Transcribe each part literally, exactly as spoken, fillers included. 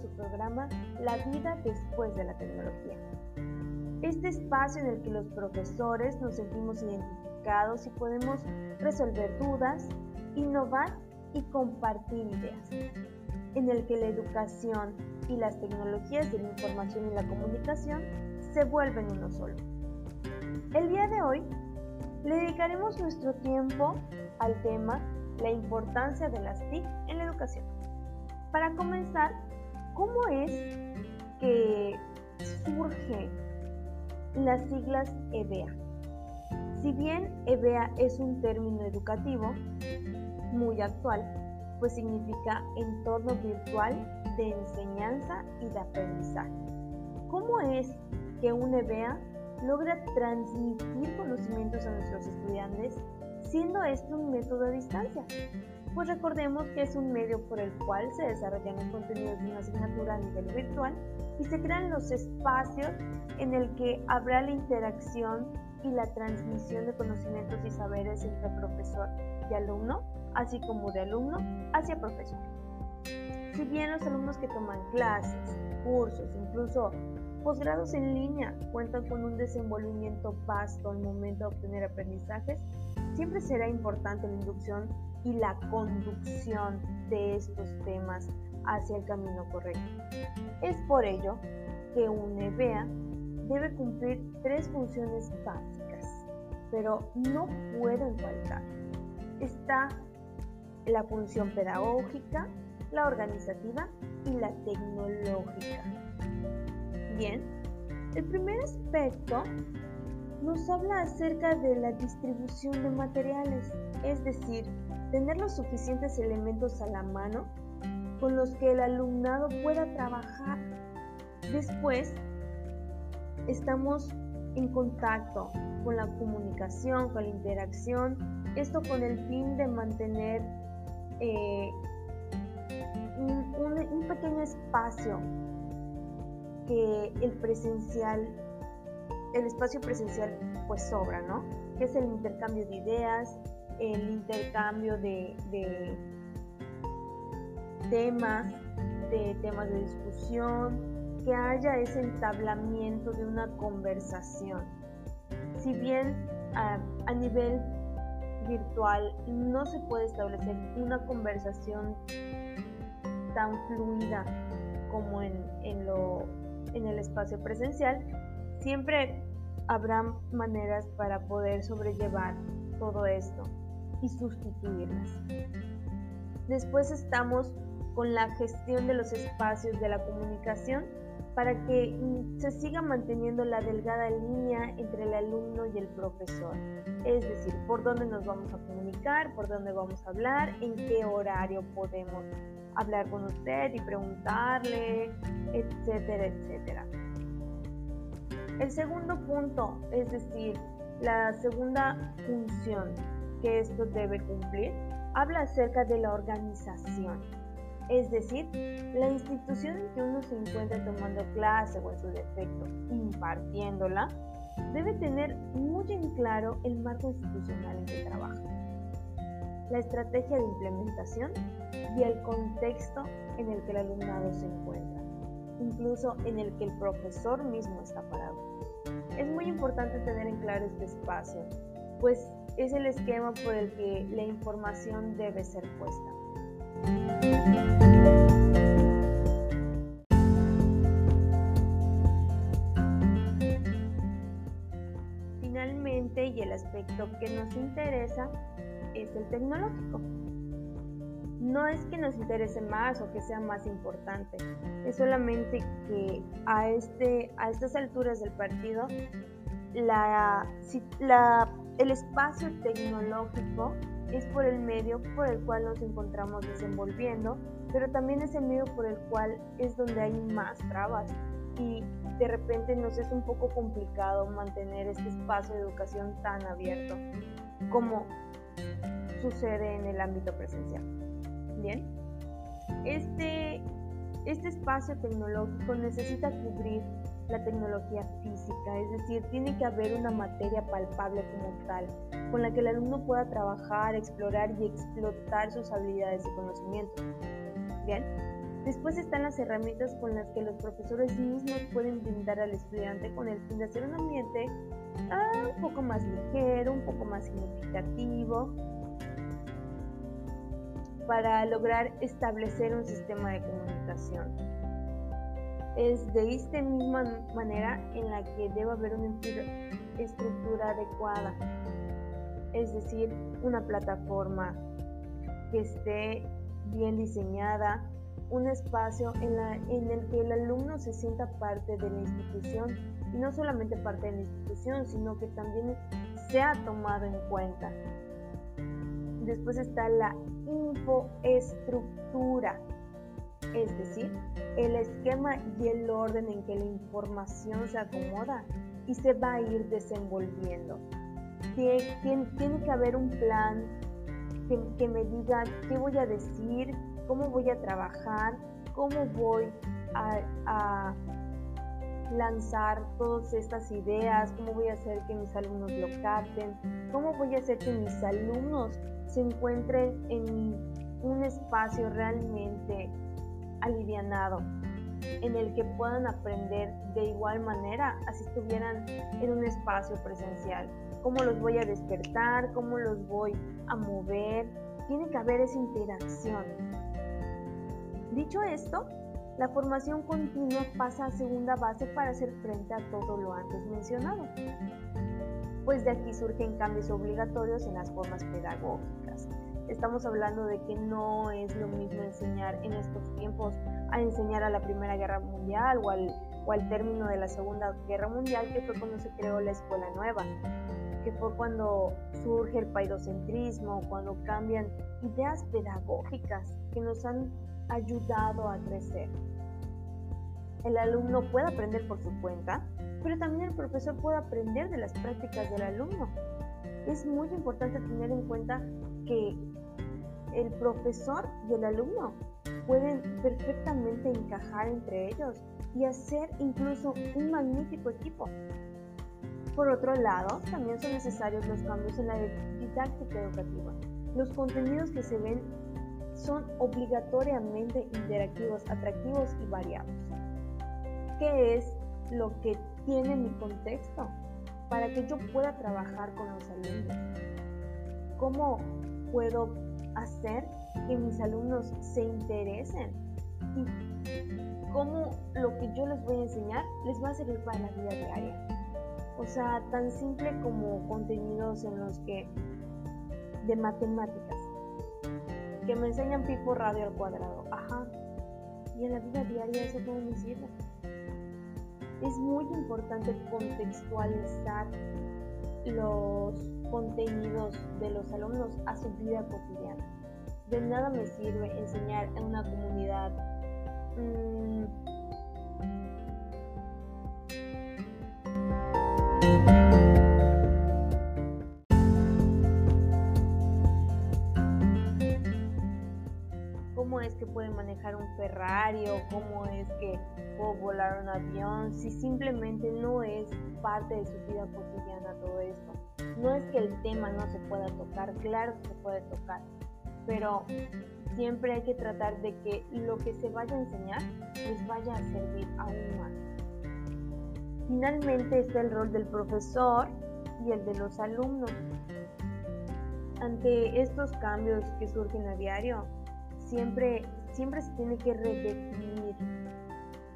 su programa La Vida Después de la Tecnología. Este espacio en el que los profesores nos sentimos identificados y podemos resolver dudas, innovar y compartir ideas, en el que la educación y las tecnologías de la información y la comunicación se vuelven uno solo. El día de hoy le dedicaremos nuestro tiempo al tema la importancia de las T I C en la educación. Para comenzar, ¿cómo es que surgen las siglas EBEA? Si bien EBEA es un término educativo muy actual, pues significa entorno virtual de enseñanza y de aprendizaje. ¿Cómo es que un EBEA logra transmitir conocimientos a nuestros estudiantes, siendo este un método a distancia? Pues recordemos que es un medio por el cual se desarrollan los contenidos de una asignatura a nivel virtual y se crean los espacios en el que habrá la interacción y la transmisión de conocimientos y saberes entre profesor y alumno, así como de alumno hacia profesor. Si bien los alumnos que toman clases, cursos, incluso posgrados en línea cuentan con un desenvolvimiento vasto al momento de obtener aprendizajes, siempre será importante la inducción y la conducción de estos temas hacia el camino correcto. Es por ello que un EBEA debe cumplir tres funciones básicas, pero no pueden faltar. Está la función pedagógica, la organizativa y la tecnológica. Bien, el primer aspecto nos habla acerca de la distribución de materiales, es decir, tener los suficientes elementos a la mano con los que el alumnado pueda trabajar. Después, estamos en contacto con la comunicación, con la interacción, esto con el fin de mantener eh, un, un, un pequeño espacio que el presencial, el espacio presencial pues sobra, ¿no? Que es el intercambio de ideas, el intercambio de, de temas, de temas de discusión, que haya ese entablamiento de una conversación. Si bien a, a nivel virtual no se puede establecer una conversación tan fluida como en, en lo en el espacio presencial, siempre habrá maneras para poder sobrellevar todo esto y sustituirlas. Después estamos con la gestión de los espacios de la comunicación para que se siga manteniendo la delgada línea entre el alumno y el profesor, es decir, por dónde nos vamos a comunicar, por dónde vamos a hablar, en qué horario podemos hablar con usted y preguntarle, etcétera, etcétera. El segundo punto, es decir, la segunda función que esto debe cumplir, habla acerca de la organización, es decir, la institución en que uno se encuentra tomando clase o en su defecto impartiéndola, debe tener muy en claro el marco institucional en que trabaja, la estrategia de implementación y el contexto en el que el alumnado se encuentra, incluso en el que el profesor mismo está parado. Es muy importante tener en claro este espacio, pues es el esquema por el que la información debe ser puesta. Finalmente, y el aspecto que nos interesa es el tecnológico. No es que nos interese más o que sea más importante, es solamente que a, este, a estas alturas del partido, la, la, el espacio tecnológico es por el medio por el cual nos encontramos desenvolviendo, pero también es el medio por el cual es donde hay más trabas y de repente nos es un poco complicado mantener este espacio de educación tan abierto como sucede en el ámbito presencial. Bien, este, este espacio tecnológico necesita cubrir la tecnología física, es decir, tiene que haber una materia palpable como tal, con la que el alumno pueda trabajar, explorar y explotar sus habilidades y conocimientos. Bien, Después están las herramientas con las que los profesores mismos pueden brindar al estudiante con el fin de hacer un ambiente ah, un poco más ligero, un poco más significativo, para lograr establecer un sistema de comunicación. Es de esta misma manera en la que debe haber una estructura adecuada, es decir, una plataforma que esté bien diseñada, un espacio en, la, en el que el alumno se sienta parte de la institución, y no solamente parte de la institución, sino que también sea tomado en cuenta. Después está la infoestructura, es decir, el esquema y el orden en que la información se acomoda y se va a ir desenvolviendo. Tiene, tiene que haber un plan que, que me diga qué voy a decir, cómo voy a trabajar, cómo voy a, a lanzar todas estas ideas, cómo voy a hacer que mis alumnos lo capten, cómo voy a hacer que mis alumnos se encuentren en un espacio realmente alivianado, en el que puedan aprender de igual manera, así estuvieran en un espacio presencial. Cómo los voy a despertar, cómo los voy a mover, tiene que haber esa interacción. Dicho esto, la formación continua pasa a segunda base para hacer frente a todo lo antes mencionado, pues de aquí surgen cambios obligatorios en las formas pedagógicas. Estamos hablando de que no es lo mismo enseñar en estos tiempos a enseñar a la Primera Guerra Mundial o al, o al término de la Segunda Guerra Mundial, que fue cuando se creó la Escuela Nueva, que fue cuando surge el paidocentrismo, cuando cambian ideas pedagógicas que nos han ayudado a crecer. El alumno puede aprender por su cuenta, pero también el profesor puede aprender de las prácticas del alumno. Es muy importante tener en cuenta que el profesor y el alumno pueden perfectamente encajar entre ellos y hacer incluso un magnífico equipo. Por otro lado, también son necesarios los cambios en la didáctica educativa. Los contenidos que se ven son obligatoriamente interactivos, atractivos y variados. ¿Qué es lo que tiene mi contexto para que yo pueda trabajar con los alumnos? ¿Cómo puedo hacer que mis alumnos se interesen? ¿Y cómo lo que yo les voy a enseñar les va a servir para la vida diaria? O sea, tan simple como contenidos en los que de matemáticas, que me enseñan pi por radio al cuadrado. Ajá. Y en la vida diaria eso cómo me sirve. Es muy importante contextualizar los contenidos de los alumnos a su vida cotidiana. De nada me sirve enseñar en una comunidad mmm, cómo es que pueden manejar un Ferrari o cómo es que puedo volar un avión, si simplemente no es parte de su vida cotidiana todo esto. No es que el tema no se pueda tocar, claro que se puede tocar, pero siempre hay que tratar de que lo que se vaya a enseñar les vaya a servir aún más. Finalmente está el rol del profesor y el de los alumnos. Ante estos cambios que surgen a diario, siempre, siempre se tiene que redefinir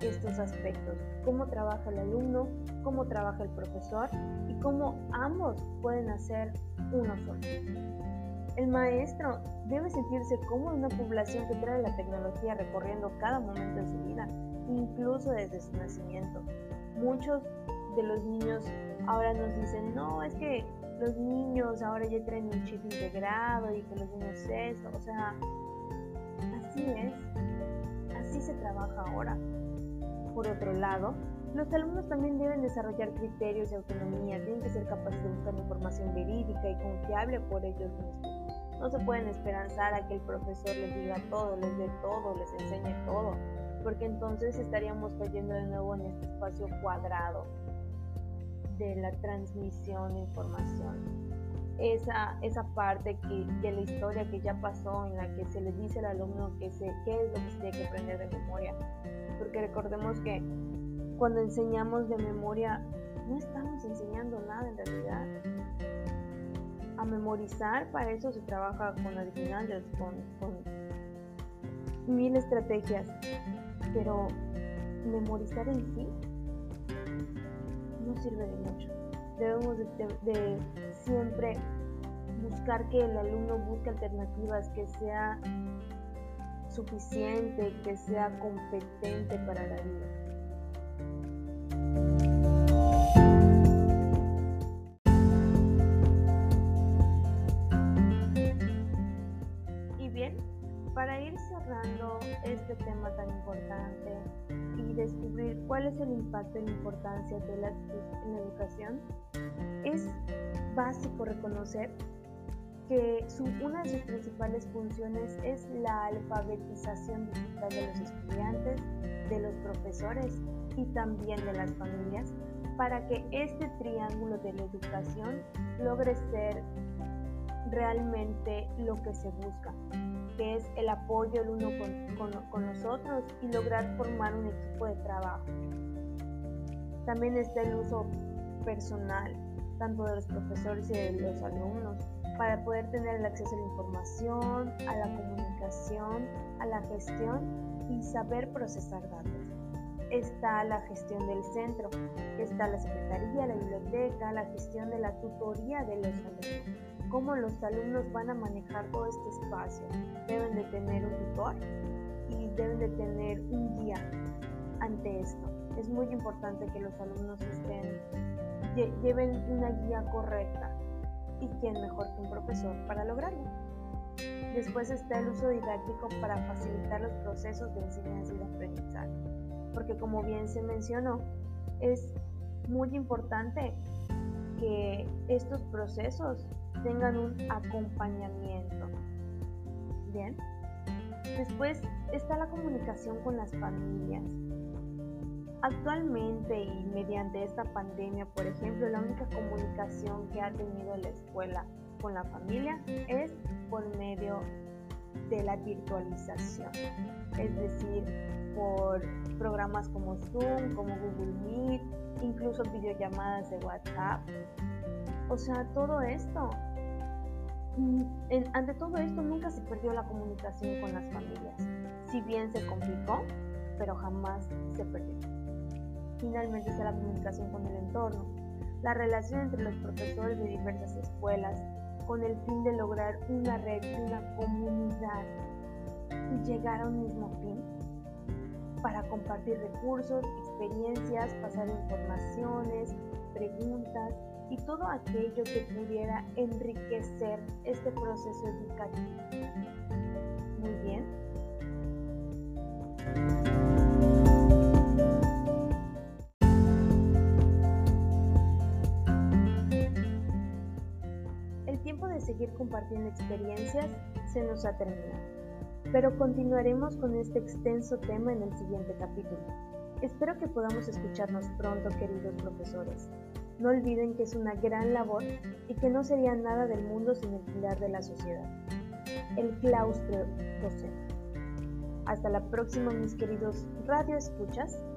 estos aspectos, cómo trabaja el alumno, cómo trabaja el profesor y cómo ambos pueden hacer uno solo. El maestro debe sentirse cómodo en una población que trae la tecnología recorriendo cada momento de su vida, incluso desde su nacimiento. Muchos de los niños ahora nos dicen, no, es que los niños ahora ya traen un chip integrado y que los niños esto, o sea, así es, así se trabaja ahora. Por otro lado, los alumnos también deben desarrollar criterios de autonomía, tienen que ser capaces de buscar información verídica y confiable por ellos mismos. No se pueden esperanzar a que el profesor les diga todo, les dé todo, les enseñe todo, porque entonces estaríamos cayendo de nuevo en este espacio cuadrado de la transmisión de información. esa, esa parte que, de la historia que ya pasó, en la que se le dice al alumno que se, qué es lo que se tiene que aprender de memoria. Porque recordemos que cuando enseñamos de memoria, no estamos enseñando nada en realidad. A memorizar, para eso se trabaja con adivinanzas, con, con mil estrategias. Pero memorizar en sí no sirve de mucho. Debemos de, de, de siempre buscar que el alumno busque alternativas, que sea suficiente, que sea competente para la vida. Y bien, para ir cerrando este tema tan importante y descubrir cuál es el impacto y la importancia de las T I C en la educación, es básico reconocer que su, una de sus principales funciones es la alfabetización digital de los estudiantes, de los profesores y también de las familias, para que este triángulo de la educación logre ser realmente lo que se busca, que es el apoyo el uno con, con, con los otros y lograr formar un equipo de trabajo. También está el uso personal, tanto de los profesores y de los alumnos, para poder tener el acceso a la información, a la comunicación, a la gestión y saber procesar datos. Está la gestión del centro, está la secretaría, la biblioteca, la gestión de la tutoría de los alumnos. Cómo los alumnos van a manejar todo este espacio. Deben de tener un tutor y deben de tener un guía ante esto. Es muy importante que los alumnos estén, lle- lleven una guía correcta. Y quién mejor que un profesor para lograrlo. Después está el uso didáctico para facilitar los procesos de enseñanza y de aprendizaje, porque como bien se mencionó, es muy importante que estos procesos tengan un acompañamiento. Bien. Después está la comunicación con las familias. Actualmente y mediante esta pandemia, por ejemplo, la única comunicación que ha tenido la escuela con la familia es por medio de la virtualización, es decir, por programas como Zoom, como Google Meet, incluso videollamadas de WhatsApp. O sea, todo esto, ante todo esto nunca se perdió la comunicación con las familias, si bien se complicó, pero jamás se perdió. Finalmente está la comunicación con el entorno, la relación entre los profesores de diversas escuelas, con el fin de lograr una red, una comunidad y llegar a un mismo fin para compartir recursos, experiencias, pasar informaciones, preguntas y todo aquello que pudiera enriquecer este proceso educativo. Muy bien. Seguir compartiendo experiencias se nos ha terminado, pero continuaremos con este extenso tema en el siguiente capítulo. Espero que podamos escucharnos pronto, queridos profesores. No olviden que es una gran labor y que no sería nada del mundo sin el pilar de la sociedad, el claustro docente. Hasta la próxima, mis queridos radioescuchas.